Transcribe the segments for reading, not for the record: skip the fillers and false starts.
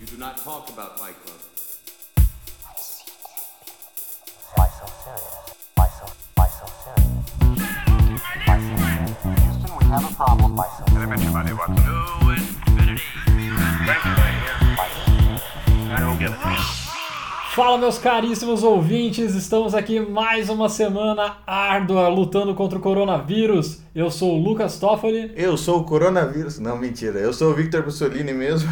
You do not talk about Fight Club. Why so serious? Why so serious? Houston, we have a problem. Why so serious? Fala, meus caríssimos ouvintes, estamos aqui mais uma semana árdua lutando contra o coronavírus. Eu sou o Lucas Toffoli. Eu sou o coronavírus. Não, mentira, eu sou o Victor Bussolini mesmo.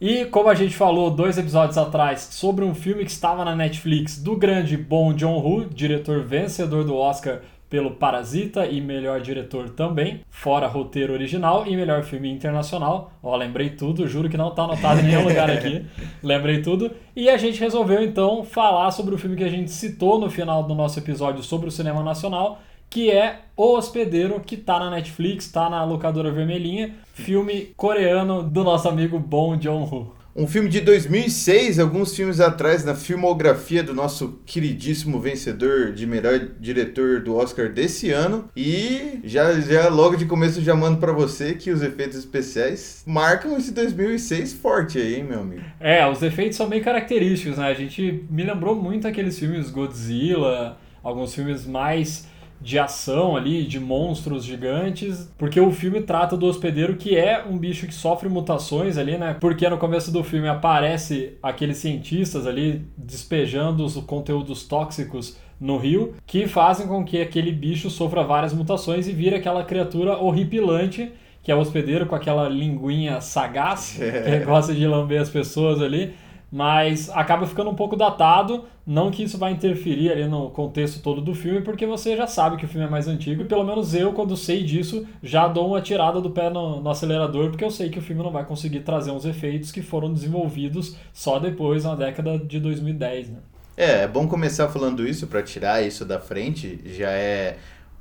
E como a gente falou 2 episódios atrás sobre um filme que estava na Netflix do grande Bong Joon-ho, diretor vencedor do Oscar pelo Parasita e melhor diretor também, fora roteiro original e melhor filme internacional. Ó, lembrei tudo, juro que não tá anotado em nenhum lugar aqui. Lembrei tudo. E a gente resolveu então falar sobre o filme que a gente citou no final do nosso episódio sobre o cinema nacional, que é O Hospedeiro, que tá na Netflix, tá na locadora vermelhinha, filme coreano do nosso amigo Bong Joon-ho. Um filme de 2006, alguns filmes atrás, na filmografia do nosso queridíssimo vencedor de melhor diretor do Oscar desse ano. E já logo de começo já mando pra você que os efeitos especiais marcam esse 2006 forte aí, hein, meu amigo. É, os efeitos são meio característicos, né? A gente me lembrou muito aqueles filmes Godzilla, alguns filmes mais de ação ali, de monstros gigantes, porque o filme trata do hospedeiro, que é um bicho que sofre mutações ali, né? Porque no começo do filme aparece aqueles cientistas ali despejando os conteúdos tóxicos no rio, que fazem com que aquele bicho sofra várias mutações e vira aquela criatura horripilante, que é o hospedeiro, com aquela linguinha sagaz, que gosta de lamber as pessoas ali. Mas acaba ficando um pouco datado, não que isso vai interferir ali no contexto todo do filme, porque você já sabe que o filme é mais antigo, e pelo menos eu, quando sei disso, já dou uma tirada do pé no acelerador, porque eu sei que o filme não vai conseguir trazer uns efeitos que foram desenvolvidos só depois, na década de 2010, né? É bom começar falando isso, para tirar isso da frente, já é,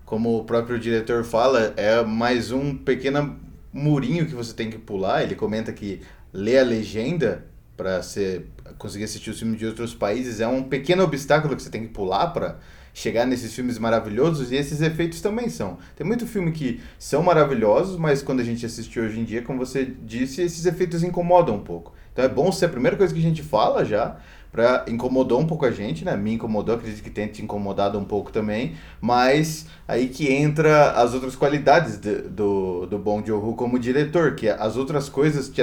como o próprio diretor fala, é mais um pequeno murinho que você tem que pular. Ele comenta que lê a legenda para você conseguir assistir os filmes de outros países, é um pequeno obstáculo que você tem que pular para chegar nesses filmes maravilhosos, e esses efeitos também são. Tem muito filme que são maravilhosos, mas quando a gente assiste hoje em dia, como você disse, esses efeitos incomodam um pouco. Então é bom ser a primeira coisa que a gente fala já, incomodou um pouco a gente, né? Me incomodou, acredito que tenha te incomodado um pouco também, mas aí que entra as outras qualidades do Bong Joon-ho como diretor, que as outras coisas que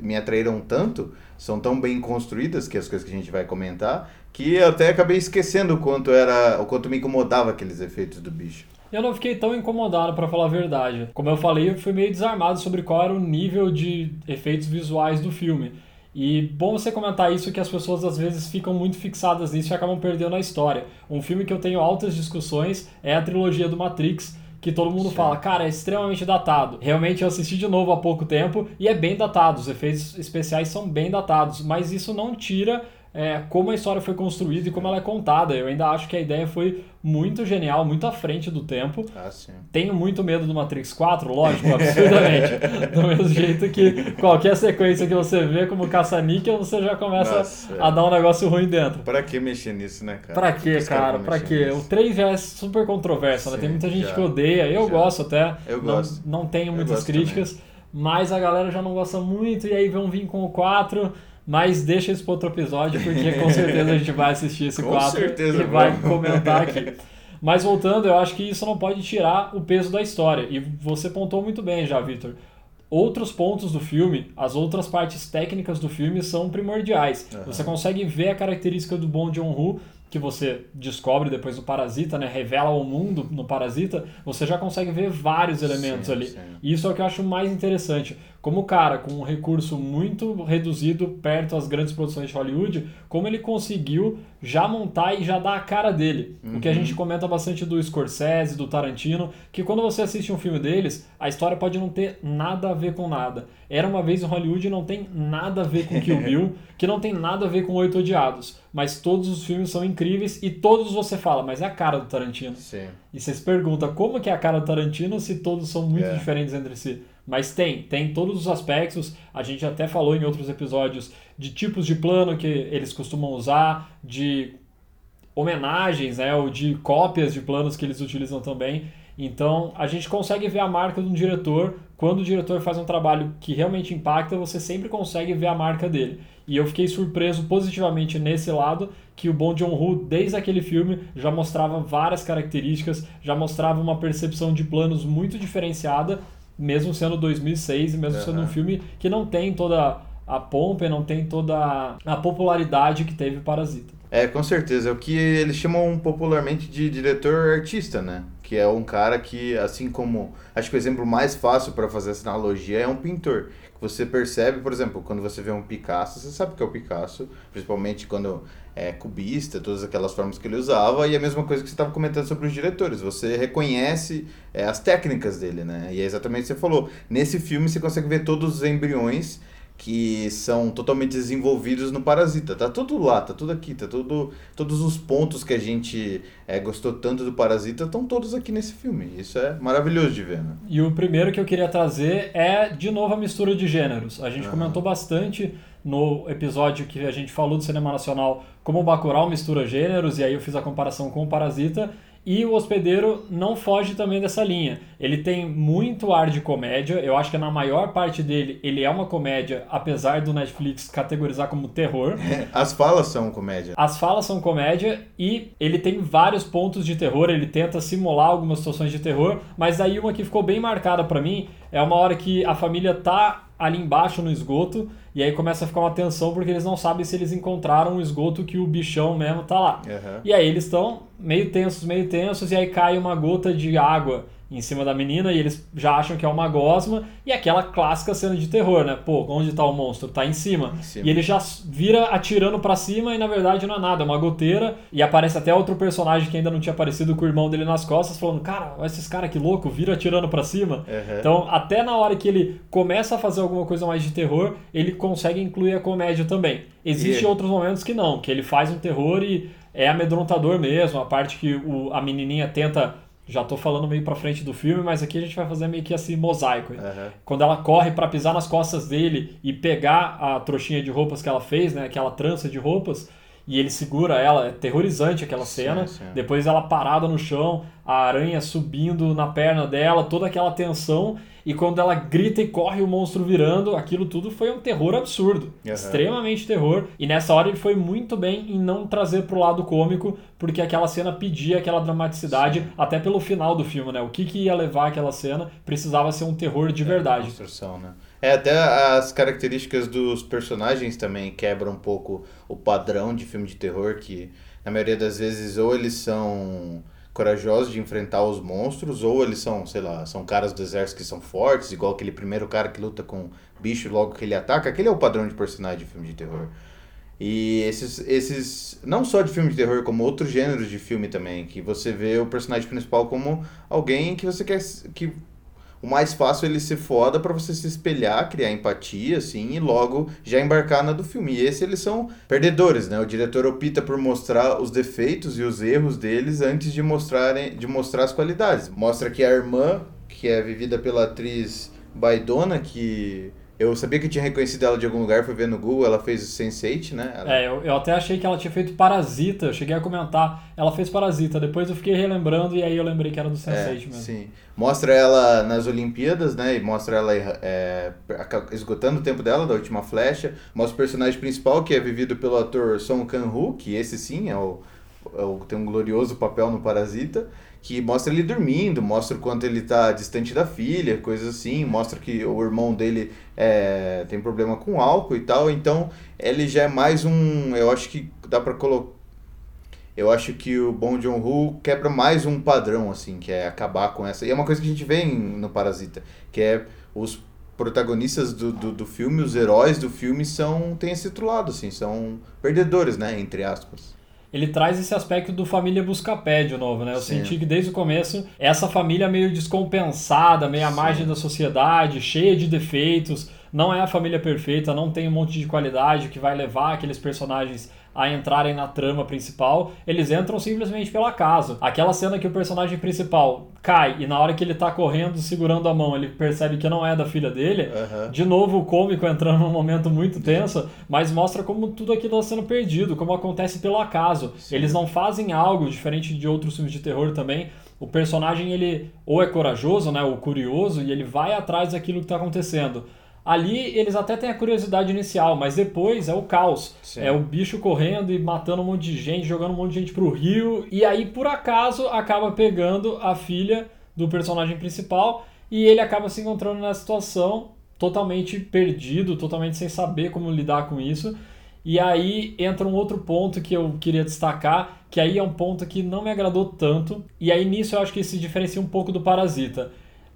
me atraíram tanto, são tão bem construídas, que as coisas que a gente vai comentar, que eu até acabei esquecendo o quanto me incomodava aqueles efeitos do bicho. Eu não fiquei tão incomodado, pra falar a verdade. Como eu falei, eu fui meio desarmado sobre qual era o nível de efeitos visuais do filme. E bom você comentar isso, que as pessoas às vezes ficam muito fixadas nisso e acabam perdendo a história. Um filme que eu tenho altas discussões é a trilogia do Matrix, que todo mundo fala, cara, é extremamente datado. Realmente eu assisti de novo há pouco tempo e é bem datado, os efeitos especiais são bem datados, mas isso não tira como a história foi construída e como ela é contada. Eu ainda acho que a ideia foi muito genial, muito à frente do tempo. Tenho muito medo do Matrix 4, lógico, absurdamente. Do mesmo jeito que qualquer sequência que você vê como caça-níquel, você já começa a dar um negócio ruim dentro. Pra que mexer nisso, né, cara? Pra que, cara? Pra que? O 3 já é super controverso, né? Tem muita gente que odeia. Eu gosto até. Eu gosto. Não tenho muitas críticas, mas a galera já não gosta muito, e aí vão vir com o 4... Mas deixa isso para outro episódio, porque com certeza a gente vai assistir esse 4 e vai comentar aqui. Mas voltando, eu acho que isso não pode tirar o peso da história. E você pontuou muito bem já, Victor. Outros pontos do filme, as outras partes técnicas do filme são primordiais. Uhum. Você consegue ver a característica do Bong Joon-ho, que você descobre depois do Parasita, né? Revela ao mundo no Parasita, você já consegue ver vários elementos ali. E isso é o que eu acho mais interessante. Como o cara, com um recurso muito reduzido perto às grandes produções de Hollywood, como ele conseguiu já montar e já dar a cara dele. Uhum. O que a gente comenta bastante do Scorsese, do Tarantino, que quando você assiste um filme deles, a história pode não ter nada a ver com nada. Era uma vez em Hollywood, não tem nada a ver com Kill Bill, que não tem nada a ver com Oito Odiados. Mas todos os filmes são incríveis e todos você fala, mas é a cara do Tarantino. Sim. E você se pergunta, como que é a cara do Tarantino se todos são muito diferentes entre si? Mas tem todos os aspectos, a gente até falou em outros episódios de tipos de plano que eles costumam usar, de homenagens, né, ou de cópias de planos que eles utilizam também. Então, a gente consegue ver a marca de um diretor. Quando o diretor faz um trabalho que realmente impacta, você sempre consegue ver a marca dele. E eu fiquei surpreso positivamente nesse lado, que o Bong Joon-ho, desde aquele filme, já mostrava várias características, já mostrava uma percepção de planos muito diferenciada, mesmo sendo 2006, e mesmo sendo um filme que não tem toda a pompa e não tem toda a popularidade que teve Parasita. É, com certeza. É o que eles chamam popularmente de diretor-artista, né? Que é um cara que, assim como... Acho que o exemplo mais fácil para fazer essa analogia é um pintor. Você percebe, por exemplo, quando você vê um Picasso, você sabe que é o Picasso, principalmente quando é cubista, todas aquelas formas que ele usava, e a mesma coisa que você estava comentando sobre os diretores, você reconhece as técnicas dele, né? E é exatamente o que você falou. Nesse filme você consegue ver todos os embriões que são totalmente desenvolvidos no Parasita. Tá tudo lá, tá tudo aqui, tá tudo... Todos os pontos que a gente gostou tanto do Parasita estão todos aqui nesse filme. Isso é maravilhoso de ver, né? E o primeiro que eu queria trazer é, de novo, a mistura de gêneros. A gente comentou bastante no episódio que a gente falou do cinema nacional como o Bacurau mistura gêneros, e aí eu fiz a comparação com o Parasita. E o Hospedeiro não foge também dessa linha. Ele tem muito ar de comédia. Eu acho que na maior parte dele, ele é uma comédia, apesar do Netflix categorizar como terror. As falas são comédia. As falas são comédia e ele tem vários pontos de terror. Ele tenta simular algumas situações de terror. Mas aí uma que ficou bem marcada pra mim é uma hora que a família tá ali embaixo no esgoto, e aí começa a ficar uma tensão porque eles não sabem se eles encontraram o esgoto que o bichão mesmo tá lá. E aí eles estão meio tensos, e aí cai uma gota de água em cima da menina e eles já acham que é uma gosma, e aquela clássica cena de terror, né? Pô, onde tá o monstro? Tá em cima. E ele já vira atirando pra cima e na verdade não é nada, é uma goteira, e aparece até outro personagem que ainda não tinha aparecido com o irmão dele nas costas, falando, cara, olha esses caras que louco, vira atirando pra cima. Então, até na hora que ele começa a fazer alguma coisa mais de terror, ele consegue incluir a comédia também. Existem outros momentos que não, que ele faz um terror e é amedrontador mesmo, a parte que a menininha tenta... Já tô falando meio pra frente do filme, mas aqui a gente vai fazer meio que assim, mosaico. Quando ela corre pra pisar nas costas dele e pegar a trouxinha de roupas que ela fez, né? Aquela trança de roupas, e ele segura ela. É terrorizante aquela cena. Depois ela parada no chão, a aranha subindo na perna dela, toda aquela tensão. E quando ela grita e corre o monstro virando, aquilo tudo foi um terror absurdo. Extremamente terror. E nessa hora ele foi muito bem em não trazer pro lado cômico, porque aquela cena pedia aquela dramaticidade, até pelo final do filme, né? O que ia levar aquela cena precisava ser um terror de verdade. Construção, né? Até as características dos personagens também quebram um pouco o padrão de filme de terror, que na maioria das vezes ou eles são... corajosos de enfrentar os monstros, ou eles são, sei lá, são caras do exército que são fortes, igual aquele primeiro cara que luta com bicho logo que ele ataca. Aquele é o padrão de personagem de filme de terror. E esses não só de filme de terror, como outros gêneros de filme também, que você vê o personagem principal como alguém que você quer... que o mais fácil é ele ser foda pra você se espelhar, criar empatia, assim, e logo já embarcar na do filme. E esses eles são perdedores, né? O diretor opta por mostrar os defeitos e os erros deles antes de mostrar as qualidades. Mostra que a irmã, que é vivida pela atriz Baidona, que... eu sabia que eu tinha reconhecido ela de algum lugar, fui ver no Google, ela fez o Sense8, né? Ela... Eu até achei que ela tinha feito Parasita, eu cheguei a comentar, ela fez Parasita, depois eu fiquei relembrando e aí eu lembrei que era do Sense8 mesmo. Sim. Mostra ela nas Olimpíadas, né? E mostra ela esgotando o tempo dela, da última flecha. Mostra o personagem principal, que é vivido pelo ator Song Kang-ho, que esse sim tem um glorioso papel no Parasita, que mostra ele dormindo, mostra o quanto ele tá distante da filha, coisas assim, mostra que o irmão dele tem problema com álcool e tal, então ele já é mais um, eu acho que dá pra colocar, eu acho que o Bong Joon-ho quebra mais um padrão, assim, que é acabar com essa, e é uma coisa que a gente vê no Parasita, que é os protagonistas do filme, os heróis do filme têm esse outro lado, assim, são perdedores, né, entre aspas. Ele traz esse aspecto do família busca-pé de novo, né? Eu senti que desde o começo essa família meio descompensada, meio à margem da sociedade, cheia de defeitos, não é a família perfeita, não tem um monte de qualidade que vai levar aqueles personagens a entrarem na trama principal. Eles entram simplesmente pelo acaso. Aquela cena que o personagem principal cai e na hora que ele tá correndo, segurando a mão, ele percebe que não é da filha dele. De novo o cômico entrando num momento muito tenso, mas mostra como tudo aquilo tá sendo perdido, como acontece pelo acaso. Eles não fazem algo, diferente de outros filmes de terror também, o personagem ele ou é corajoso, né, ou curioso, e ele vai atrás daquilo que está acontecendo. Ali eles até têm a curiosidade inicial, mas depois é o caos. Sim. É o bicho correndo e matando um monte de gente, jogando um monte de gente pro rio. E aí, por acaso, acaba pegando a filha do personagem principal e ele acaba se encontrando na situação totalmente perdido, totalmente sem saber como lidar com isso. E aí entra um outro ponto que eu queria destacar, que aí é um ponto que não me agradou tanto. E aí nisso eu acho que se diferencia um pouco do Parasita.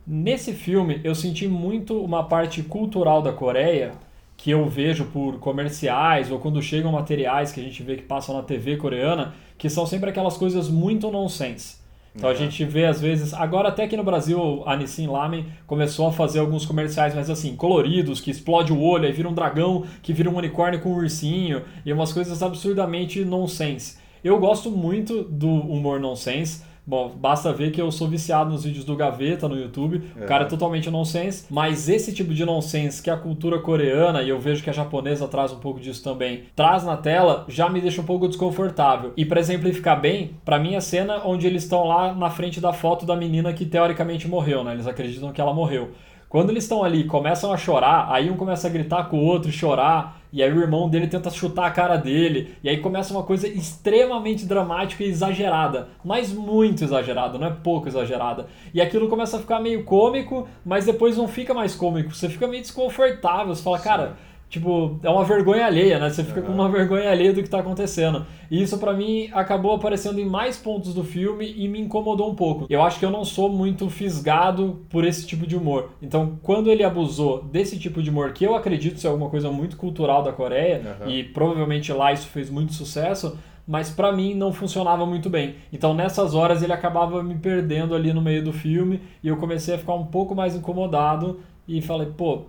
Nesse filme eu senti muito uma parte cultural da Coreia, que eu vejo por comerciais ou quando chegam materiais que a gente vê que passam na TV coreana, que são sempre aquelas coisas muito nonsense. Então a gente vê às vezes, agora até aqui no Brasil a Nissin Lamen começou a fazer alguns comerciais, mas assim, coloridos, que explode o olho, aí vira um dragão, que vira um unicórnio com um ursinho, e umas coisas absurdamente nonsense. Eu gosto muito do humor nonsense. Bom, basta ver que eu sou viciado nos vídeos do Gaveta no YouTube, o cara é totalmente nonsense, mas esse tipo de nonsense que a cultura coreana, e eu vejo que a japonesa traz um pouco disso também, traz na tela, já me deixa um pouco desconfortável. E pra exemplificar bem, pra mim a cena onde eles estão lá na frente da foto da menina que teoricamente morreu, né? Eles acreditam que ela morreu. Quando eles estão ali e começam a chorar, aí um começa a gritar com o outro e chorar, e aí o irmão dele tenta chutar a cara dele, e aí começa uma coisa extremamente dramática e exagerada, mas muito exagerada, não é pouco exagerada. E aquilo começa a ficar meio cômico, mas depois não fica mais cômico, você fica meio desconfortável, você fala, cara, tipo, é uma vergonha alheia, né? Você fica com uma vergonha alheia do que tá acontecendo. E isso pra mim acabou aparecendo em mais pontos do filme e me incomodou um pouco. Eu acho que eu não sou muito fisgado por esse tipo de humor. Então, quando ele abusou desse tipo de humor, que eu acredito ser alguma coisa muito cultural da Coreia, e provavelmente lá isso fez muito sucesso, mas pra mim não funcionava muito bem. Então nessas horas ele acabava me perdendo ali no meio do filme e eu comecei a ficar um pouco mais incomodado e falei, pô,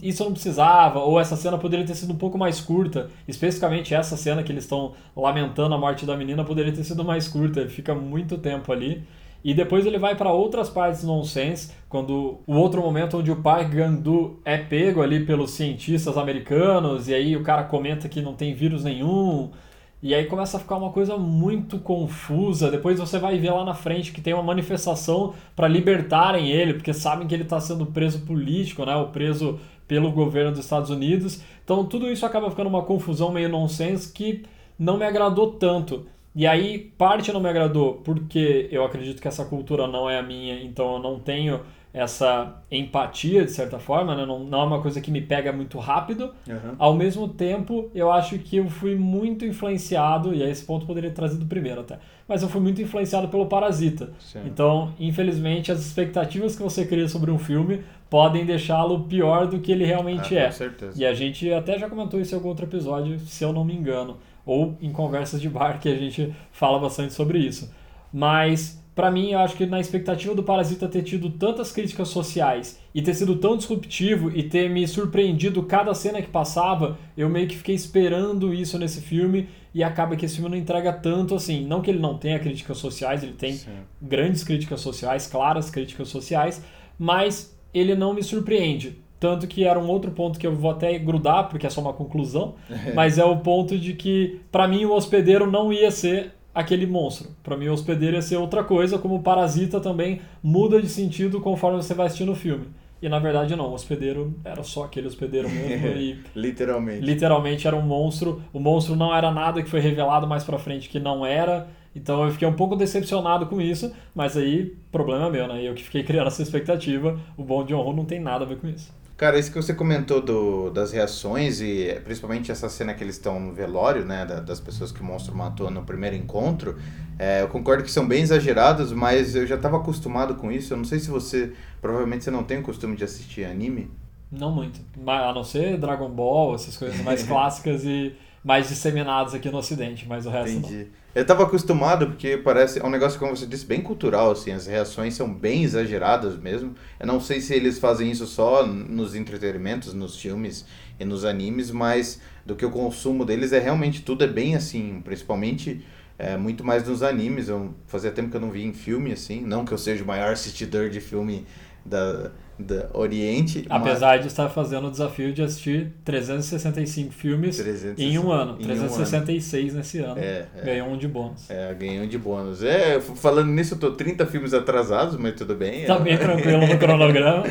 isso eu não precisava, ou essa cena poderia ter sido um pouco mais curta, especificamente essa cena que eles estão lamentando a morte da menina poderia ter sido mais curta, ele fica muito tempo ali, e depois ele vai para outras partes nonsense, quando o outro momento onde o Park Gandu é pego ali pelos cientistas americanos, e aí o cara comenta que não tem vírus nenhum, e aí começa a ficar uma coisa muito confusa. Depois você vai ver lá na frente que tem uma manifestação para libertarem ele, porque sabem que ele está sendo preso político, né? Ou preso pelo governo dos Estados Unidos. Então tudo isso acaba ficando uma confusão meio nonsense que não me agradou tanto. E aí parte não me agradou porque eu acredito que essa cultura não é a minha, então eu não tenho essa empatia, de certa forma, né? Não é uma coisa que me pega muito rápido. Ao mesmo tempo, eu acho que eu fui muito influenciado, e a esse ponto poderia ter trazido primeiro até, mas eu fui muito influenciado pelo Parasita. Sim. Então, infelizmente, as expectativas que você cria sobre um filme podem deixá-lo pior do que ele realmente é. Com certeza. E a gente até já comentou isso em algum outro episódio, se eu não me engano, ou em conversas de bar que a gente fala bastante sobre isso. Mas pra mim, eu acho que na expectativa do Parasita ter tido tantas críticas sociais e ter sido tão disruptivo e ter me surpreendido cada cena que passava, eu meio que fiquei esperando isso nesse filme e acaba que esse filme não entrega tanto assim. Não que ele não tenha críticas sociais, ele tem grandes críticas sociais, claras críticas sociais, mas ele não me surpreende. Tanto que era um outro ponto que eu vou até grudar, porque é só uma conclusão, mas é o ponto de que, pra mim, O Hospedeiro não ia ser aquele monstro. Pra mim, O Hospedeiro ia ser outra coisa, como o Parasita também muda de sentido conforme você vai assistindo o filme. E na verdade não, O Hospedeiro era só aquele hospedeiro mesmo e literalmente era um monstro. O monstro não era nada, que foi revelado mais pra frente que não era. Então eu fiquei um pouco decepcionado com isso, mas aí problema meu, né? Eu que fiquei criando essa expectativa. O Bong Joon-ho não tem nada a ver com isso. Cara, isso que você comentou das reações e principalmente essa cena que eles estão no velório, né, das pessoas que o monstro matou no primeiro encontro, eu concordo que são bem exagerados, mas eu já estava acostumado com isso. Eu não sei se você, provavelmente você não tem o costume de assistir anime? Não muito, a não ser Dragon Ball, essas coisas mais clássicas e mais disseminadas aqui no Ocidente, mas o resto Entendi. Não. Eu tava acostumado, porque parece... É um negócio, como você disse, bem cultural, assim. As reações são bem exageradas mesmo. Eu não sei se eles fazem isso só nos entretenimentos, nos filmes e nos animes, mas do que eu consumo deles, realmente tudo é bem assim. Principalmente, muito mais nos animes. Fazia tempo que eu não via em filme, assim. Não que eu seja o maior assistidor de filme do Oriente. Apesar de estar fazendo o desafio de assistir 365 filmes em um ano. 366 nesse ano. Ganhou um de bônus. Ganhou um de bônus. Falando nisso, eu tô 30 filmes atrasados, mas tudo bem. Tá bem tranquilo no cronograma.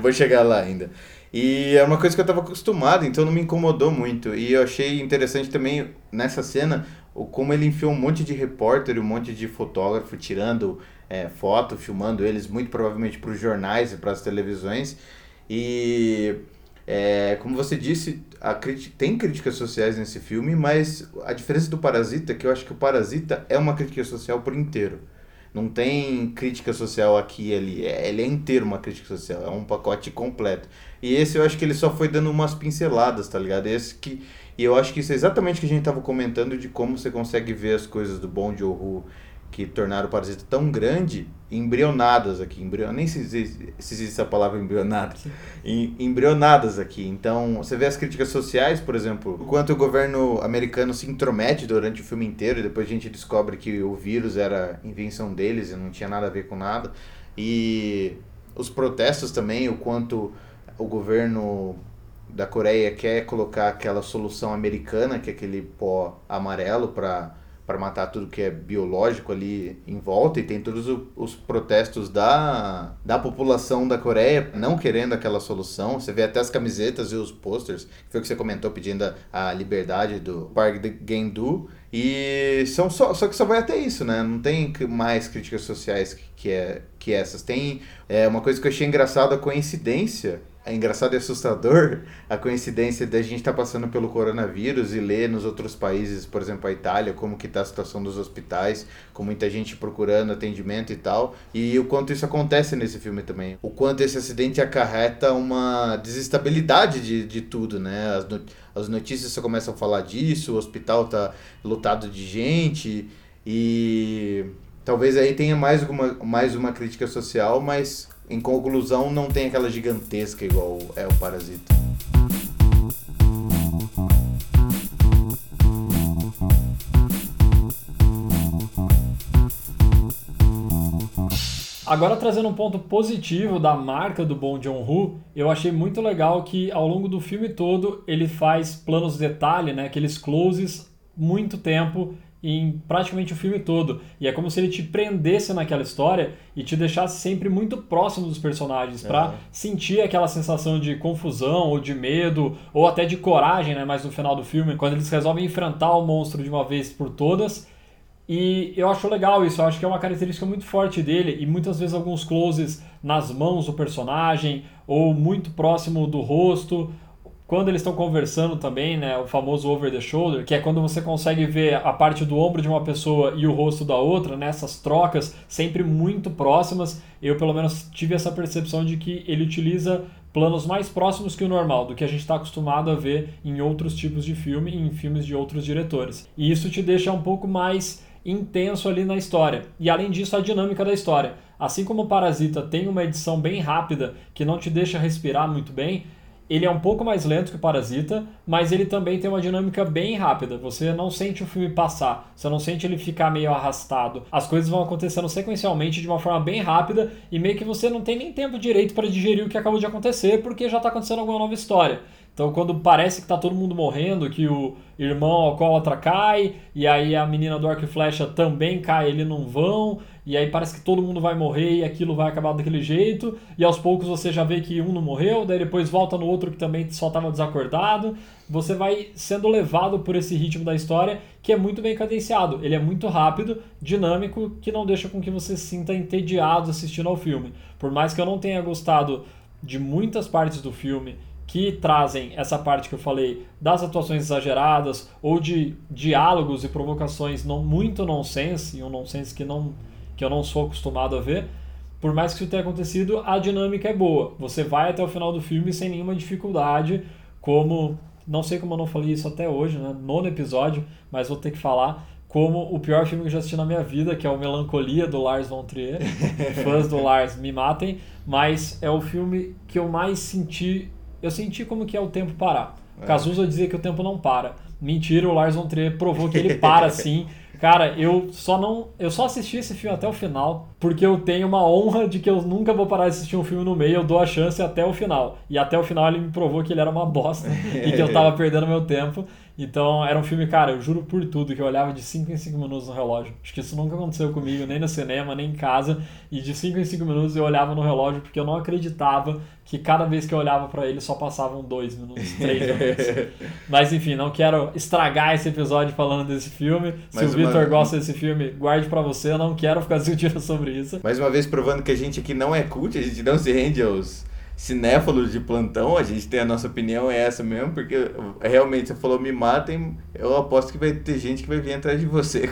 Vou chegar lá ainda. E é uma coisa que eu estava acostumado, então não me incomodou muito. E eu achei interessante também, nessa cena, como ele enfiou um monte de repórter, um monte de fotógrafo tirando foto, filmando eles, muito provavelmente para os jornais e para as televisões. E, como você disse, tem críticas sociais nesse filme, mas a diferença do Parasita é que eu acho que o Parasita é uma crítica social por inteiro. Não tem crítica social aqui e ali. Ele é inteiro uma crítica social. É um pacote completo. E esse eu acho que ele só foi dando umas pinceladas, tá ligado? E eu acho que isso é exatamente o que a gente tava comentando de como você consegue ver as coisas do Bong Joon-ho que tornaram o Parasita tão grande, embrionadas aqui. Nem se existe a palavra embrionadas. Embrionadas aqui. Então, você vê as críticas sociais, por exemplo, enquanto o governo americano se intromete durante o filme inteiro, e depois a gente descobre que o vírus era invenção deles e não tinha nada a ver com nada. E os protestos também, o quanto o governo da Coreia quer colocar aquela solução americana, que é aquele pó amarelo para matar tudo que é biológico ali em volta, e tem todos os protestos da população da Coreia não querendo aquela solução. Você vê até as camisetas e os posters, que foi o que você comentou, pedindo a liberdade do Park Geun-do, e só que só vai até isso, né? Não tem mais críticas sociais que essas. Tem uma coisa que eu achei engraçada, a coincidência. É engraçado e assustador a coincidência de a gente estar passando pelo coronavírus e ler nos outros países, por exemplo, a Itália, como que está a situação dos hospitais, com muita gente procurando atendimento e tal, e o quanto isso acontece nesse filme também. O quanto esse acidente acarreta uma desestabilidade de tudo, né? As notícias só começam a falar disso, o hospital está lotado de gente, e talvez aí tenha mais uma crítica social, mas em conclusão, não tem aquela gigantesca igual é o Parasita. Agora, trazendo um ponto positivo da marca do Bong Joon-ho, eu achei muito legal que ao longo do filme todo ele faz planos de detalhe, né, aqueles closes, muito tempo, em praticamente o filme todo, e é como se ele te prendesse naquela história e te deixasse sempre muito próximo dos personagens pra sentir aquela sensação de confusão ou de medo ou até de coragem, né? Mas no final do filme, quando eles resolvem enfrentar o monstro de uma vez por todas. E eu acho legal isso, eu acho que é uma característica muito forte dele, e muitas vezes alguns closes nas mãos do personagem ou muito próximo do rosto. Quando eles estão conversando também, né, o famoso over the shoulder, que é quando você consegue ver a parte do ombro de uma pessoa e o rosto da outra, né, essas trocas sempre muito próximas. Eu, pelo menos, tive essa percepção de que ele utiliza planos mais próximos que o normal, do que a gente está acostumado a ver em outros tipos de filme e em filmes de outros diretores. E isso te deixa um pouco mais intenso ali na história. E além disso, a dinâmica da história. Assim como o Parasita tem uma edição bem rápida, que não te deixa respirar muito bem, ele é um pouco mais lento que o Parasita, mas ele também tem uma dinâmica bem rápida. Você não sente o filme passar, você não sente ele ficar meio arrastado. As coisas vão acontecendo sequencialmente de uma forma bem rápida e meio que você não tem nem tempo direito para digerir o que acabou de acontecer, porque já está acontecendo alguma nova história. Então, quando parece que está todo mundo morrendo, que o irmão alcoólatra cai, e aí a menina do arco e flecha também cai ali num vão, e aí parece que todo mundo vai morrer e aquilo vai acabar daquele jeito, e aos poucos você já vê que um não morreu, daí depois volta no outro que também só estava desacordado. Você vai sendo levado por esse ritmo da história, que é muito bem cadenciado. Ele é muito rápido, dinâmico, que não deixa com que você se sinta entediado assistindo ao filme. Por mais que eu não tenha gostado de muitas partes do filme, que trazem essa parte que eu falei das atuações exageradas ou de diálogos e provocações muito nonsense, e um nonsense que eu não sou acostumado a ver, por mais que isso tenha acontecido, a dinâmica é boa. Você vai até o final do filme sem nenhuma dificuldade, como... Não sei como eu não falei isso até hoje, né? Nono episódio, mas vou ter que falar, como o pior filme que eu já assisti na minha vida, que é o Melancolia, do Lars von Trier. Fãs do Lars me matem, mas é o filme que eu mais senti... Eu senti como que é o tempo parar. Cazuza dizia que o tempo não para. Mentira, o Lars von Trier provou que ele para sim, Cara, eu só assisti esse filme até o final, porque eu tenho uma honra de que eu nunca vou parar de assistir um filme no meio, eu dou a chance até o final. E até o final ele me provou que ele era uma bosta e que eu tava perdendo meu tempo. Então era um filme, cara, eu juro por tudo, que eu olhava de 5 em 5 minutos no relógio. Acho que isso nunca aconteceu comigo, nem no cinema, nem em casa. E de 5 em 5 minutos eu olhava no relógio porque eu não acreditava que cada vez que eu olhava pra ele só passavam 2 minutos, 3 minutos. Mas enfim, não quero estragar esse episódio falando desse filme. Mais Se o Victor gosta desse filme, guarde pra você, eu não quero ficar discutindo sobre isso. Mais uma vez provando que a gente aqui não é cult, a gente não se rende aos cinéfalos de plantão, a gente tem a nossa opinião, é essa mesmo, porque realmente você falou me matem, eu aposto que vai ter gente que vai vir atrás de você.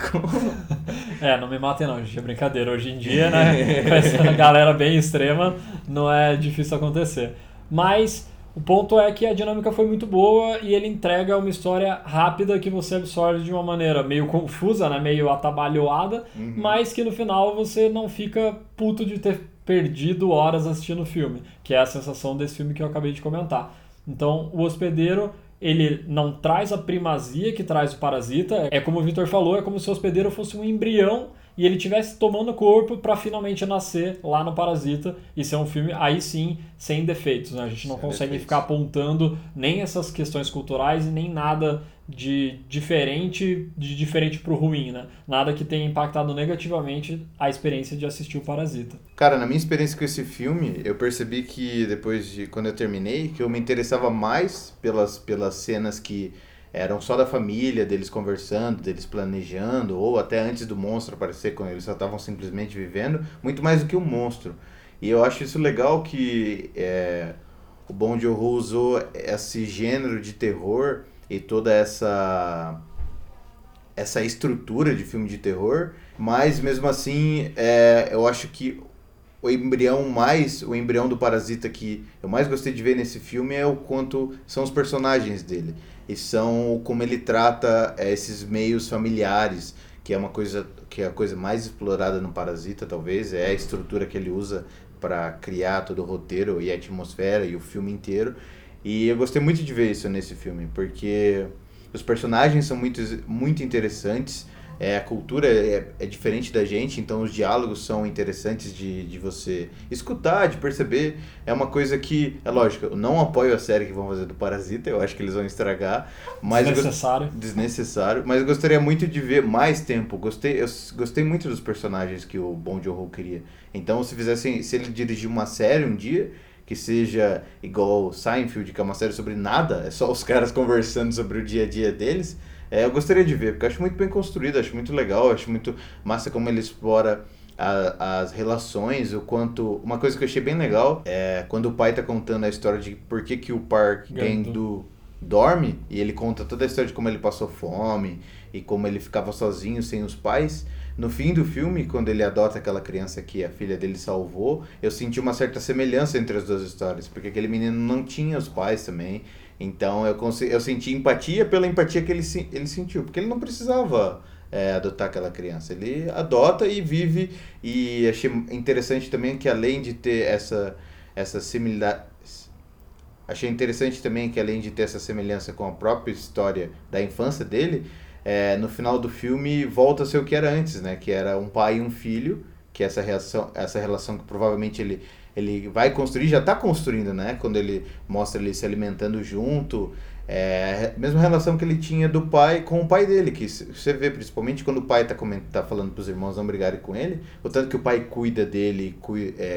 É, não me matem não, gente, é brincadeira. Hoje em dia, né, com essa galera bem extrema, não é difícil acontecer. Mas o ponto é que a dinâmica foi muito boa e ele entrega uma história rápida que você absorve de uma maneira meio confusa, né, meio atabalhoada, mas que no final você não fica puto de ter perdido horas assistindo o filme, que é a sensação desse filme que eu acabei de comentar. Então, O Hospedeiro, ele não traz a primazia que traz o Parasita. É como o Victor falou, é como se o Hospedeiro fosse um embrião e ele estivesse tomando corpo para finalmente nascer lá no Parasita e ser um filme, aí sim, sem defeitos, né? A gente não consegue ficar apontando nem essas questões culturais e nem nada de diferente pro ruim, né? Nada que tenha impactado negativamente a experiência de assistir o Parasita. Cara, na minha experiência com esse filme, eu percebi que depois de, quando eu terminei, que eu me interessava mais pelas cenas que eram só da família, deles conversando, deles planejando, ou até antes do monstro aparecer, quando eles só estavam simplesmente vivendo, muito mais do que um monstro. E eu acho isso legal que o Bong Joon-ho usou esse gênero de terror e toda essa estrutura de filme de terror, mas mesmo assim eu acho que o embrião do Parasita que eu mais gostei de ver nesse filme é o quanto são os personagens dele e são como ele trata esses meios familiares, que é uma coisa que é a coisa mais explorada no Parasita, talvez, é a estrutura que ele usa para criar todo o roteiro e a atmosfera e o filme inteiro. E eu gostei muito de ver isso nesse filme, porque os personagens são muito, muito interessantes, a cultura é diferente da gente, então os diálogos são interessantes de você escutar, de perceber. É uma coisa que, é lógico, eu não apoio a série que vão fazer do Parasita, eu acho que eles vão estragar. Mas desnecessário. Mas eu gostaria muito de ver mais tempo. Eu gostei muito dos personagens que o Bong Joon-ho queria. Então, se ele dirigir uma série um dia, que seja igual Seinfeld, que é uma série sobre nada, é só os caras conversando sobre o dia a dia deles, eu gostaria de ver, porque eu acho muito bem construído, acho muito legal, acho muito massa como ele explora as relações, o quanto... Uma coisa que eu achei bem legal é quando o pai tá contando a história de por que o Park Gang-doo dorme, e ele conta toda a história de como ele passou fome, e como ele ficava sozinho, sem os pais. No fim do filme, quando ele adota aquela criança que a filha dele salvou, eu senti uma certa semelhança entre as duas histórias, porque aquele menino não tinha os pais também, então eu senti empatia pela empatia que ele sentiu, porque ele não precisava adotar aquela criança, ele adota e vive. E achei interessante também que além de ter essa semelhança com a própria história da infância dele, no final do filme volta a ser o que era antes, né? Que era um pai e um filho, que essa relação que provavelmente ele vai construir, já está construindo, né? Quando ele mostra ele se alimentando junto, a mesma relação que ele tinha do pai com o pai dele, que você vê principalmente quando o pai tá falando para os irmãos não brigarem com ele, o tanto que o pai cuida dele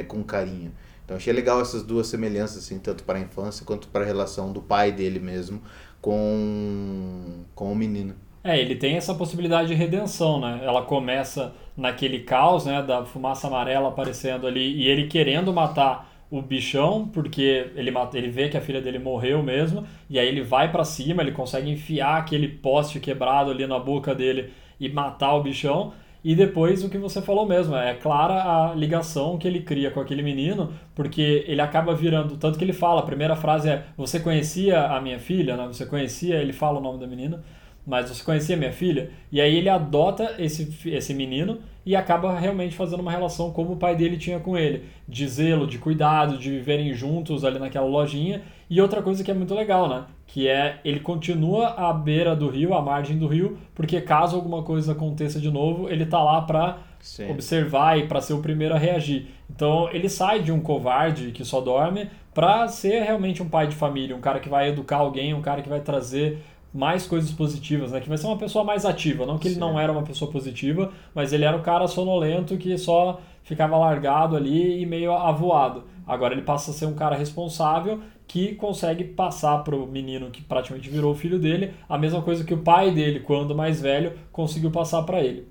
com carinho. Então achei legal essas duas semelhanças, assim, tanto para a infância quanto para a relação do pai dele mesmo com o menino. Ele tem essa possibilidade de redenção, né? Ela começa naquele caos, né, da fumaça amarela aparecendo ali e ele querendo matar o bichão, porque ele vê que a filha dele morreu mesmo, e aí ele vai pra cima, ele consegue enfiar aquele poste quebrado ali na boca dele e matar o bichão. E depois o que você falou mesmo, é clara a ligação que ele cria com aquele menino, porque ele acaba virando, tanto que ele fala, a primeira frase é: você conhecia a minha filha? Né? Você conhecia? Ele fala o nome da menina. mas eu só conhecia minha filha. E aí ele adota esse menino e acaba realmente fazendo uma relação como o pai dele tinha com ele, de zelo, de cuidado, de viverem juntos ali naquela lojinha. E outra coisa que é muito legal, né? Que é, ele continua à beira do rio, à margem do rio, porque caso alguma coisa aconteça de novo, ele tá lá pra Sim. observar e pra ser o primeiro a reagir. Então ele sai de um covarde que só dorme pra ser realmente um pai de família, um cara que vai educar alguém, um cara que vai trazer mais coisas positivas, né? Que vai ser uma pessoa mais ativa. Não que ele não era uma pessoa positiva, mas ele era o cara sonolento que só ficava largado ali e meio avoado. Agora ele passa a ser um cara responsável que consegue passar pro menino que praticamente virou o filho dele a mesma coisa que o pai dele, quando mais velho, conseguiu passar para ele.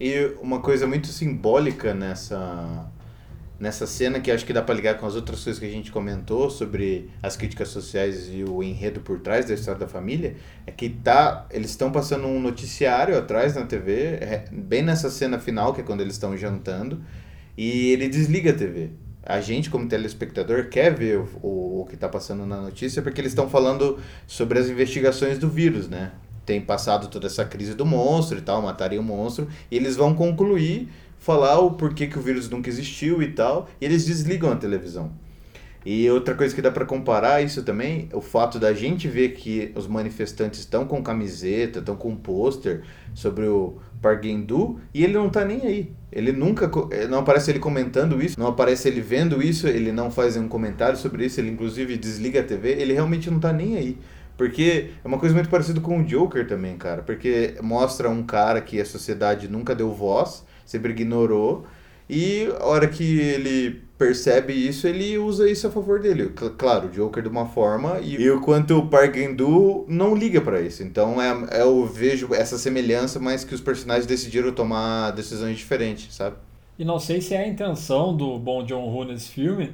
E uma coisa muito simbólica nessa cena, que acho que dá para ligar com as outras coisas que a gente comentou sobre as críticas sociais e o enredo por trás da história da família, é que eles estão passando um noticiário atrás na TV, bem nessa cena final, que é quando eles estão jantando, e ele desliga a TV. A gente, como telespectador, quer ver o que está passando na notícia, porque eles estão falando sobre as investigações do vírus, né? Tem passado toda essa crise do monstro e tal, mataria o monstro, e eles vão concluir, falar o porquê que o vírus nunca existiu e tal, e eles desligam a televisão. E outra coisa que dá para comparar isso também, o fato da gente ver que os manifestantes estão com camiseta, estão com pôster sobre o Park Geun-do, e ele não tá nem aí. Ele nunca, não aparece ele comentando isso, não aparece ele vendo isso, ele não faz um comentário sobre isso, ele inclusive desliga a TV, ele realmente não tá nem aí. Porque é uma coisa muito parecida com o Joker também, cara, porque mostra um cara que a sociedade nunca deu voz, sempre ignorou, e a hora que ele percebe isso, ele usa isso a favor dele. Claro, o Joker de uma forma, e o quanto o Park Geun-do não liga pra isso. Então eu vejo essa semelhança, mas que os personagens decidiram tomar decisões diferentes, sabe? E não sei se é a intenção do Bong Joon-ho nesse filme,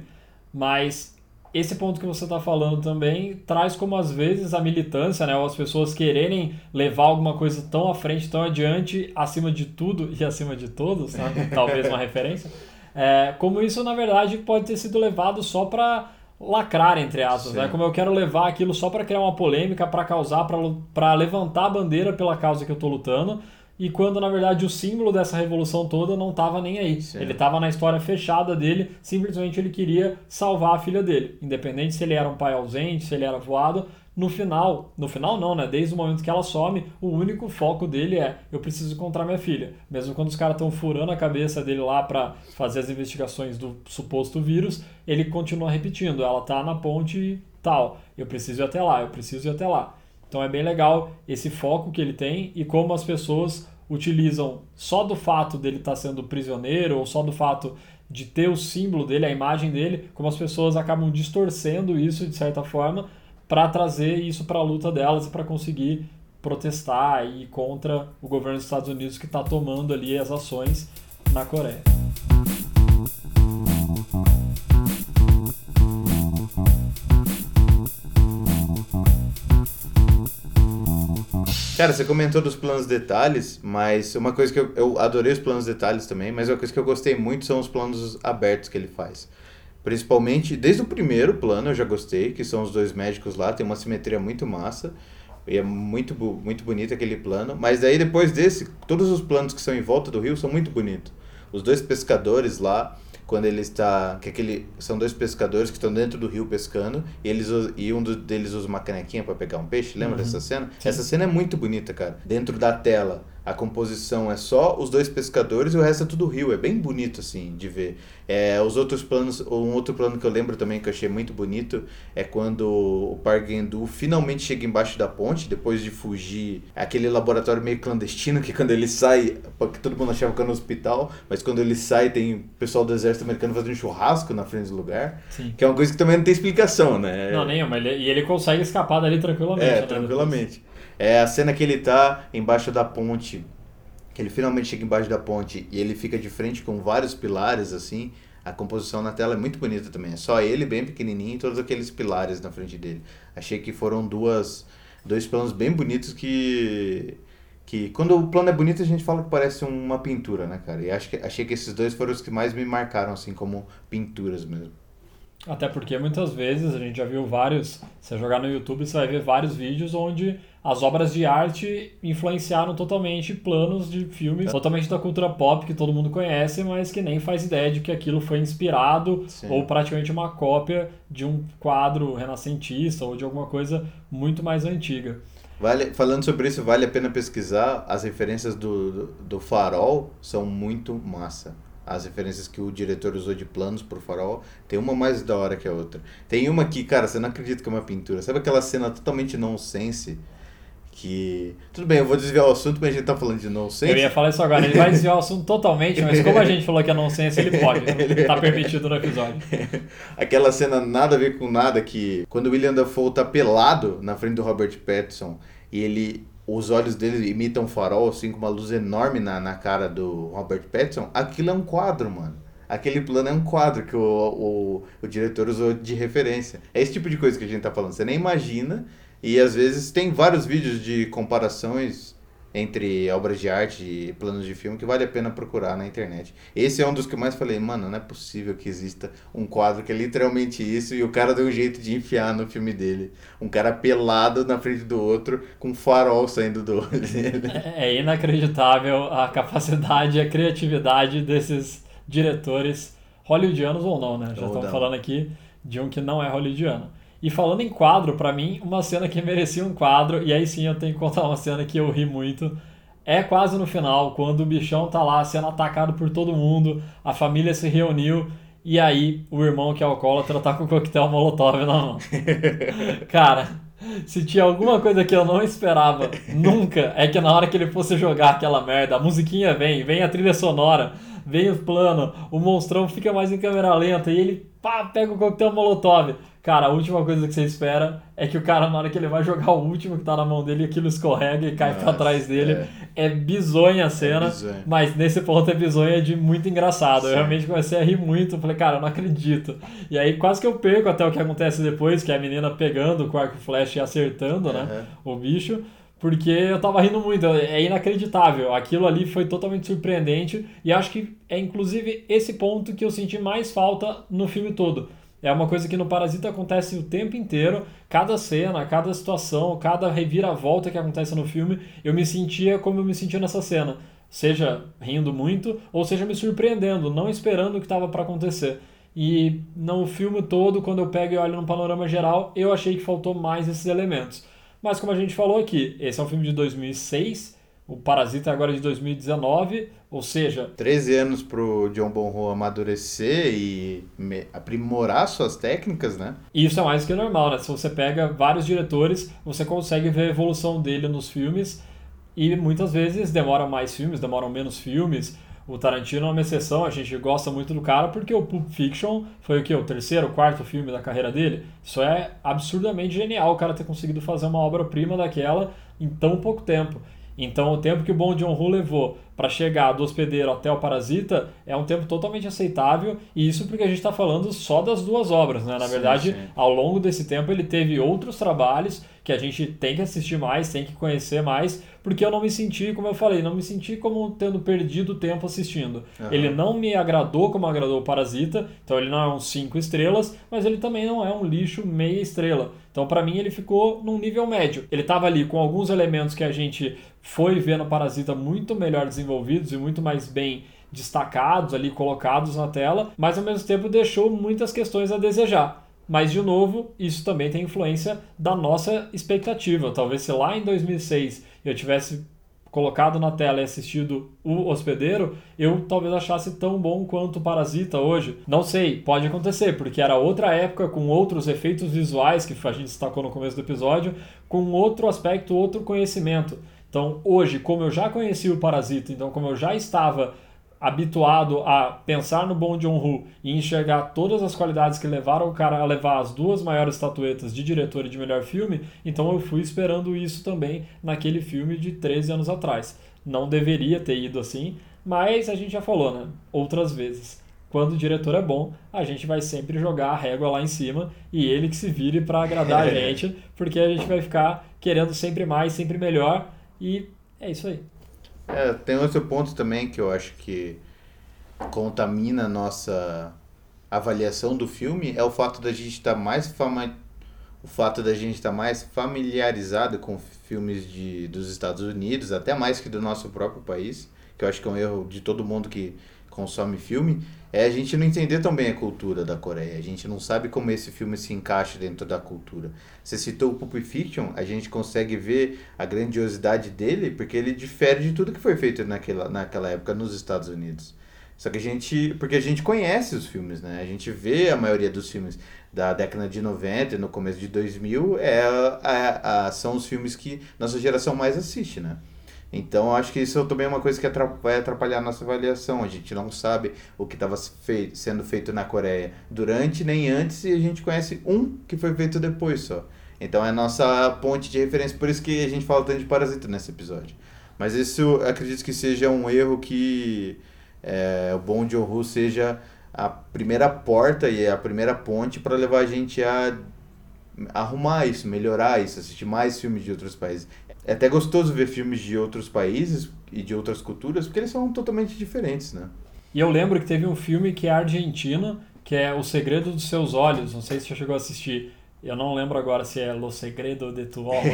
mas esse ponto que você está falando também traz como, às vezes, a militância, né? Ou as pessoas quererem levar alguma coisa tão à frente, tão adiante, acima de tudo e acima de todos, né? Talvez uma referência. Como isso, na verdade, pode ter sido levado só para lacrar, entre aspas, né? Como eu quero levar aquilo só para criar uma polêmica, para causar, para levantar a bandeira pela causa que eu estou lutando. E quando, na verdade, o símbolo dessa revolução toda não estava nem aí. Sim. Ele estava na história fechada dele, simplesmente ele queria salvar a filha dele. Independente se ele era um pai ausente, se ele era voado, no final não, né? Desde o momento que ela some, o único foco dele é: eu preciso encontrar minha filha. Mesmo quando os caras estão furando a cabeça dele lá para fazer as investigações do suposto vírus, ele continua repetindo: ela tá na ponte e tal, eu preciso ir até lá, eu preciso ir até lá. Então é bem legal esse foco que ele tem e como as pessoas utilizam só do fato dele estar sendo prisioneiro ou só do fato de ter o símbolo dele, a imagem dele, como as pessoas acabam distorcendo isso de certa forma para trazer isso para a luta delas e para conseguir protestar e ir contra o governo dos Estados Unidos que está tomando ali as ações na Coreia. Cara, você comentou dos planos detalhes, mas uma coisa que eu adorei os planos detalhes também, mas uma coisa que eu gostei muito são os planos abertos que ele faz. Principalmente, desde o primeiro plano eu já gostei, que são os dois médicos lá, tem uma simetria muito massa, e é muito, muito bonito aquele plano. Mas daí depois desse, todos os planos que são em volta do rio são muito bonitos. Os dois pescadores lá, quando ele está... são dois pescadores que estão dentro do rio pescando e um deles usa uma canequinha para pegar um peixe. Lembra dessa cena? Sim. Essa cena é muito bonita, cara. Dentro da tela, a composição é só os dois pescadores e o resto é tudo rio. É bem bonito, assim, de ver. Os outros planos... Um outro plano que eu lembro também, que eu achei muito bonito, é quando o Park Geun-do finalmente chega embaixo da ponte, depois de fugir. Aquele laboratório meio clandestino, que quando ele sai... Porque todo mundo achava que era no hospital, mas quando ele sai tem o pessoal do exército americano fazendo um churrasco na frente do lugar. Sim. Que é uma coisa que também não tem explicação, né? Não, nenhuma. E ele consegue escapar dali tranquilamente. Tranquilamente. É a cena que ele tá embaixo da ponte, que ele finalmente chega embaixo da ponte e ele fica de frente com vários pilares, assim. A composição na tela é muito bonita também. É só ele bem pequenininho e todos aqueles pilares na frente dele. Achei que foram dois planos bem bonitos que quando o plano é bonito a gente fala que parece uma pintura, né, cara? E achei que esses dois foram os que mais me marcaram, assim, como pinturas mesmo. Até porque muitas vezes a gente já viu vários, se você jogar no YouTube, você vai ver vários vídeos onde as obras de arte influenciaram totalmente planos de filmes totalmente da cultura pop que todo mundo conhece, mas que nem faz ideia de que aquilo foi inspirado ou praticamente uma cópia de um quadro renascentista ou de alguma coisa muito mais antiga. Falando sobre isso, vale a pena pesquisar. As referências do Farol são muito massa. As referências que o diretor usou de planos pro Farol, tem uma mais da hora que a outra. Tem uma que, cara, você não acredita que é uma pintura. Sabe aquela cena totalmente nonsense que... Tudo bem, eu vou desviar o assunto, mas a gente tá falando de nonsense. Eu ia falar isso agora, ele vai desviar o assunto totalmente, mas como a gente falou que é nonsense, ele pode. Tá permitido no episódio. Aquela cena nada a ver com nada que... Quando o William Dafoe tá pelado na frente do Robert Pattinson e ele... Os olhos dele imitam um farol, assim, com uma luz enorme na cara do Robert Pattinson. Aquilo é um quadro, mano. Aquele plano é um quadro que o diretor usou de referência. É esse tipo de coisa que a gente tá falando. Você nem imagina. E, às vezes, tem vários vídeos de comparações entre obras de arte e planos de filme que vale a pena procurar na internet. Esse é um dos que eu mais falei, mano, não é possível que exista um quadro que é literalmente isso e o cara deu um jeito de enfiar no filme dele. Um cara pelado na frente do outro com um farol saindo do olho dele. É inacreditável a capacidade e a criatividade desses diretores hollywoodianos ou não, né? Já estamos falando aqui de um que não é hollywoodiano. E falando em quadro, pra mim, uma cena que merecia um quadro, e aí sim eu tenho que contar uma cena que eu ri muito, é quase no final, quando o bichão tá lá sendo atacado por todo mundo, a família se reuniu, e aí o irmão que é alcoólatra tá com um coquetel molotov na mão. Cara, se tinha alguma coisa que eu não esperava nunca, é que na hora que ele fosse jogar aquela merda, a musiquinha vem a trilha sonora, vem o plano, o monstrão fica mais em câmera lenta, e ele pá, pega o coquetel molotov. Cara, a última coisa que você espera é que o cara, na hora que ele vai jogar o último que tá na mão dele, aquilo escorrega e cai pra trás dele. É bizonha a cena, mas nesse ponto é bizonha de muito engraçado. Sim. Eu realmente comecei a rir muito, falei, cara, eu não acredito. E aí quase que eu perco até o que acontece depois, que é a menina pegando com arco e flecha e acertando, né, o bicho. Porque eu tava rindo muito, é inacreditável. Aquilo ali foi totalmente surpreendente e acho que é inclusive esse ponto que eu senti mais falta no filme todo. É uma coisa que no Parasita acontece o tempo inteiro, cada cena, cada situação, cada reviravolta que acontece no filme, eu me sentia como eu me sentia nessa cena, seja rindo muito ou seja me surpreendendo, não esperando o que estava para acontecer. E no filme todo, quando eu pego e olho no panorama geral, eu achei que faltou mais esses elementos. Mas como a gente falou aqui, esse é um filme de 2006, o Parasita agora é de 2019, ou seja... 13 anos pro John Bong-ho amadurecer e aprimorar suas técnicas, né? Isso é mais que normal, né? Se você pega vários diretores, você consegue ver a evolução dele nos filmes e muitas vezes demoram mais filmes, demoram menos filmes. O Tarantino é uma exceção, a gente gosta muito do cara porque o Pulp Fiction foi o quê? O terceiro, quarto filme da carreira dele? Isso é absurdamente genial, o cara ter conseguido fazer uma obra-prima daquela em tão pouco tempo. Então o tempo que o Bong Joon-ho levou para chegar do Hospedeiro até o Parasita é um tempo totalmente aceitável, e isso porque a gente está falando só das duas obras, né? Na verdade, ao longo desse tempo ele teve outros trabalhos que a gente tem que assistir mais, tem que conhecer mais, porque eu não me senti, como eu falei, não me senti como tendo perdido tempo assistindo. Ele não me agradou como agradou o Parasita, então ele não é um 5 estrelas, mas ele também não é um lixo meia estrela. Então pra mim ele ficou num nível médio. Ele estava ali com alguns elementos que a gente foi ver no Parasita muito melhor desenvolvidos e muito mais bem destacados ali, colocados na tela, mas ao mesmo tempo deixou muitas questões a desejar. Mas, de novo, isso também tem influência da nossa expectativa. Talvez se lá em 2006 eu tivesse colocado na tela e assistido O Hospedeiro, eu talvez achasse tão bom quanto o Parasita hoje. Não sei, pode acontecer, porque era outra época com outros efeitos visuais que a gente destacou no começo do episódio, com outro aspecto, outro conhecimento. Então, hoje, como eu já conheci o Parasita, então como eu já estava habituado a pensar no Bong Joon-ho e enxergar todas as qualidades que levaram o cara a levar as duas maiores estatuetas de diretor e de melhor filme, então eu fui esperando isso também naquele filme de 13 anos atrás. Não deveria ter ido assim, mas a gente já falou, né? Outras vezes. Quando o diretor é bom, a gente vai sempre jogar a régua lá em cima e ele que se vire para agradar a gente, porque a gente vai ficar querendo sempre mais, sempre melhor, e é isso aí. É, tem outro ponto também que eu acho que contamina a nossa avaliação do filme é o fato da gente estar mais familiarizado com filmes dos Estados Unidos, até mais que do nosso próprio país, que eu acho que é um erro de todo mundo que consome filme, é a gente não entender tão bem a cultura da Coreia. A gente não sabe como esse filme se encaixa dentro da cultura. Você citou o Pulp Fiction, a gente consegue ver a grandiosidade dele, porque ele difere de tudo que foi feito naquela época nos Estados Unidos. Só que porque a gente conhece os filmes, né? A gente vê a maioria dos filmes da década de 90 e no começo de 2000, são os filmes que nossa geração mais assiste, né? Então, acho que isso também é uma coisa que vai atrapalhar a nossa avaliação. A gente não sabe o que estava sendo feito na Coreia durante nem antes, e a gente conhece que foi feito depois só. Então, é a nossa ponte de referência. Por isso que a gente fala tanto de Parasita nesse episódio. Mas isso, acredito que seja um erro que o Bong Joon-ho seja a primeira porta e a primeira ponte para levar a gente a arrumar isso, melhorar isso, assistir mais filmes de outros países. É até gostoso ver filmes de outros países e de outras culturas, porque eles são totalmente diferentes, né? E eu lembro que teve um filme que é argentino, que é O Segredo dos Seus Olhos, não sei se você chegou a assistir, eu não lembro agora se é Lo Segredo de Tus Olhos,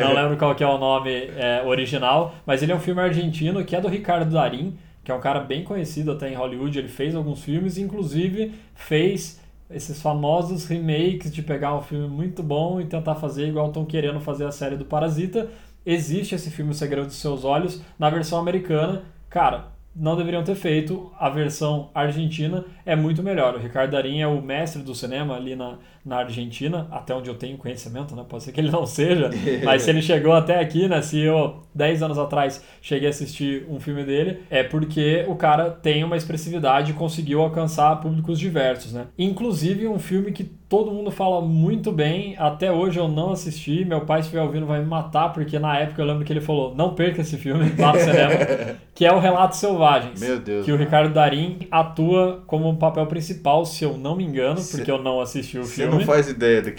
não lembro qual que é o nome original, mas ele é um filme argentino que é do Ricardo Darín, que é um cara bem conhecido até em Hollywood, ele fez alguns filmes, inclusive fez esses famosos remakes de pegar um filme muito bom e tentar fazer igual estão querendo fazer a série do Parasita. Existe esse filme O Segredo dos Seus Olhos na versão americana. Cara, não deveriam ter feito. A versão argentina é muito melhor. O Ricardo Darín é o mestre do cinema ali na Argentina, até onde eu tenho conhecimento, né? Pode ser que ele não seja, mas se ele chegou até aqui, né? Se eu, 10 anos atrás, cheguei a assistir um filme dele, é porque o cara tem uma expressividade e conseguiu alcançar públicos diversos, né? Inclusive um filme que todo mundo fala muito bem, até hoje eu não assisti, meu pai, se estiver ouvindo, vai me matar, porque na época eu lembro que ele falou, não perca esse filme, lá no cinema, que é o Relatos Selvagens. Meu Deus. Que o Ricardo Darín atua como um papel principal, se eu não me engano, porque eu não assisti o filme. Você não faz ideia do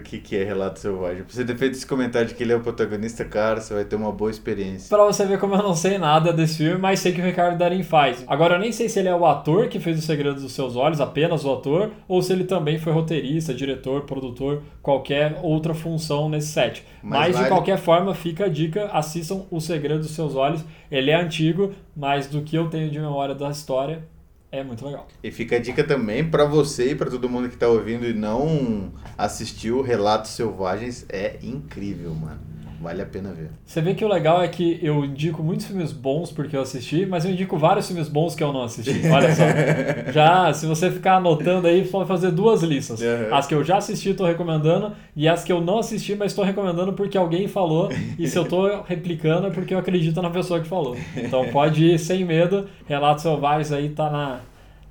que é Relatos Selvagens. Pra você ter feito esse comentário de que ele é o protagonista, cara, você vai ter uma boa experiência. Pra você ver como eu não sei nada desse filme, mas sei que o Ricardo Darín faz. Agora, eu nem sei se ele é o ator que fez O Segredo dos Seus Olhos, apenas o ator, ou se ele também foi roteirista, diretor, produtor, qualquer outra função nesse set. Mas de qualquer forma, fica a dica, assistam O Segredo dos Seus Olhos. Ele é antigo, mas do que eu tenho de memória da história, é muito legal. E fica a dica também para você e para todo mundo que tá ouvindo e não assistiu Relatos Selvagens. É incrível, mano. Vale a pena ver. Você vê que o legal é que eu indico muitos filmes bons porque eu assisti, mas eu indico vários filmes bons que eu não assisti. Olha só. Já, se você ficar anotando aí, pode fazer 2 listas. Uhum. As que eu já assisti, estou recomendando, e as que eu não assisti, mas estou recomendando porque alguém falou, e se eu estou replicando é porque eu acredito na pessoa que falou. Então pode ir sem medo. Relatos Selvagens aí tá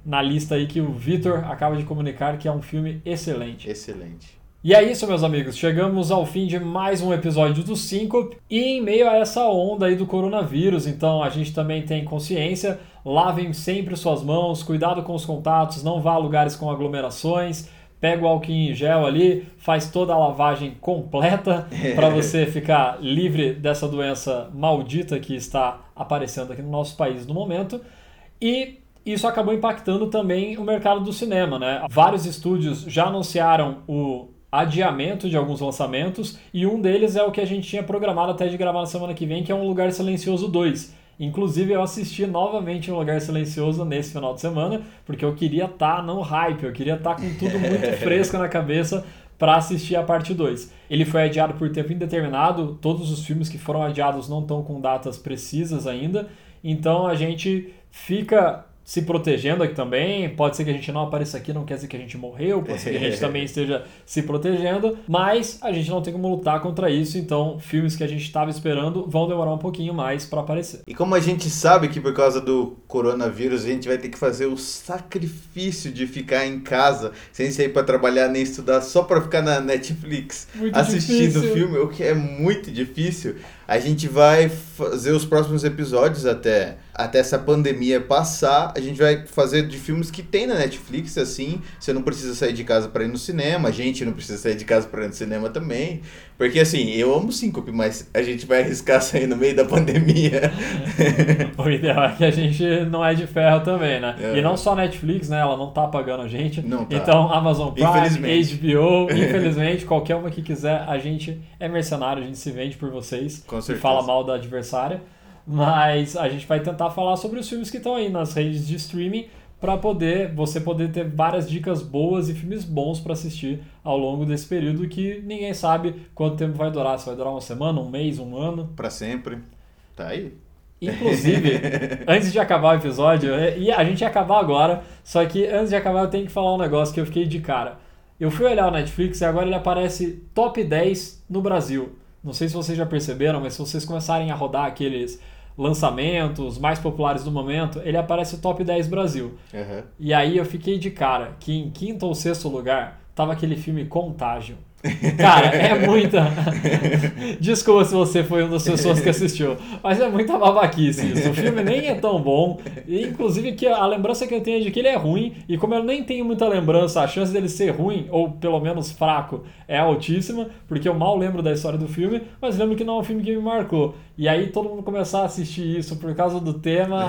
na lista aí que o Victor acaba de comunicar, que é um filme excelente. Excelente. E é isso, meus amigos, chegamos ao fim de mais um episódio do Síncope e em meio a essa onda aí do coronavírus, então a gente também tem consciência, lavem sempre suas mãos, cuidado com os contatos, não vá a lugares com aglomerações, pega o álcool em gel ali, faz toda a lavagem completa para você ficar livre dessa doença maldita que está aparecendo aqui no nosso país no momento e isso acabou impactando também o mercado do cinema, né? Vários estúdios já anunciaram o adiamento de alguns lançamentos, e um deles é o que a gente tinha programado até de gravar na semana que vem, que é Um Lugar Silencioso 2. Inclusive, eu assisti novamente Um Lugar Silencioso nesse final de semana, porque eu queria estar no hype, eu queria estar com tudo muito fresco na cabeça para assistir a parte 2. Ele foi adiado por tempo indeterminado, todos os filmes que foram adiados não estão com datas precisas ainda, então a gente fica se protegendo aqui também, pode ser que a gente não apareça aqui, não quer dizer que a gente morreu, pode ser que a gente também esteja se protegendo, mas a gente não tem como lutar contra isso, então filmes que a gente estava esperando vão demorar um pouquinho mais para aparecer. E como a gente sabe que por causa do coronavírus a gente vai ter que fazer o sacrifício de ficar em casa, sem sair para trabalhar nem estudar, só para ficar na Netflix assistindo filme, o que é muito difícil. A gente vai fazer os próximos episódios até essa pandemia passar. A gente vai fazer de filmes que tem na Netflix, assim. Você não precisa sair de casa pra ir no cinema. A gente não precisa sair de casa pra ir no cinema também. Porque, assim, eu amo Síncope, mas a gente vai arriscar sair no meio da pandemia. O ideal é que a gente não é de ferro também, né? É. E não só a Netflix, né? Ela não tá pagando a gente. Não tá. Então, Amazon Prime, infelizmente. HBO, infelizmente, qualquer uma que quiser, a gente é mercenário, a gente se vende por vocês. Com certeza. E fala mal da adversária. Mas a gente vai tentar falar sobre os filmes que estão aí nas redes de streaming para você poder ter várias dicas boas e filmes bons para assistir ao longo desse período que ninguém sabe quanto tempo vai durar. Se vai durar uma semana, um mês, um ano. Para sempre. Tá aí. Inclusive, antes de acabar o episódio, e a gente ia acabar agora, só que antes de acabar eu tenho que falar um negócio que eu fiquei de cara. Eu fui olhar o Netflix e agora ele aparece top 10 no Brasil. Não sei se vocês já perceberam, mas se vocês começarem a rodar aqueles lançamentos mais populares do momento, ele aparece o top 10 Brasil. Uhum. E aí eu fiquei de cara que em quinto ou sexto lugar tava aquele filme Contágio. Cara, é muita... Desculpa se você foi uma das pessoas que assistiu, mas é muita babaquice isso. O filme nem é tão bom. E, inclusive, que a lembrança que eu tenho é de que ele é ruim. E como eu nem tenho muita lembrança, a chance dele ser ruim, ou pelo menos fraco, é altíssima. Porque eu mal lembro da história do filme, mas lembro que não é um filme que me marcou. E aí todo mundo começar a assistir isso por causa do tema.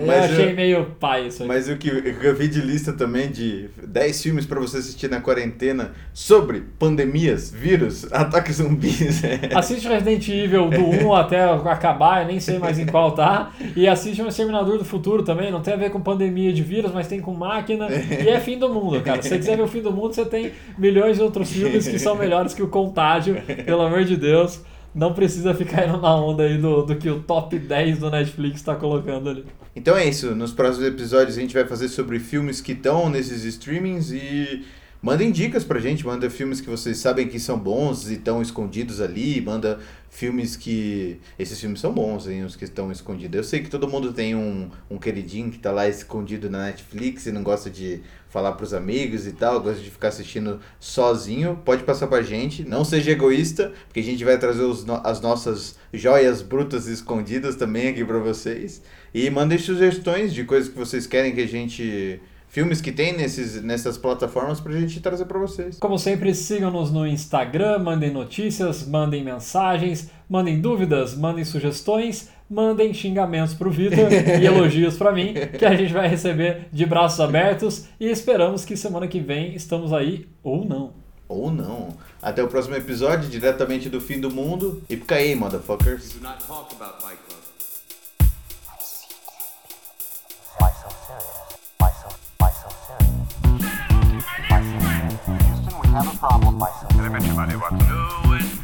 Eu achei meio pai isso aí. Mas o que eu vi de lista também de 10 filmes pra você assistir na quarentena sobre pandemias, vírus, ataques zumbis. Assiste Resident Evil do 1 até acabar, eu nem sei mais em qual tá. E assiste um Exterminador do Futuro também, não tem a ver com pandemia de vírus, mas tem com máquina. E é fim do mundo, cara. Se você quiser ver o fim do mundo, você tem milhões de outros filmes que são melhores que o Contágio, pelo amor de Deus. Não precisa ficar indo na onda aí do que o top 10 do Netflix tá colocando ali. Então é isso, nos próximos episódios a gente vai fazer sobre filmes que estão nesses streamings e... Mandem dicas pra gente, manda filmes que vocês sabem que são bons e estão escondidos ali, manda filmes que... Esses filmes são bons, hein, os que estão escondidos. Eu sei que todo mundo tem um queridinho que tá lá escondido na Netflix e não gosta de falar pros amigos e tal, gosta de ficar assistindo sozinho. Pode passar pra gente, não seja egoísta, porque a gente vai trazer as nossas joias brutas escondidas também aqui pra vocês. E mandem sugestões de coisas que vocês querem que a gente... Filmes que tem nessas plataformas pra gente trazer pra vocês. Como sempre, sigam-nos no Instagram, mandem notícias, mandem mensagens, mandem dúvidas, mandem sugestões, mandem xingamentos pro Victor e elogios pra mim, que a gente vai receber de braços abertos e esperamos que semana que vem estamos aí ou não. Ou não. Até o próximo episódio, diretamente do fim do mundo. E fica aí, motherfuckers. Have a problem myself. And I bet you money what to do with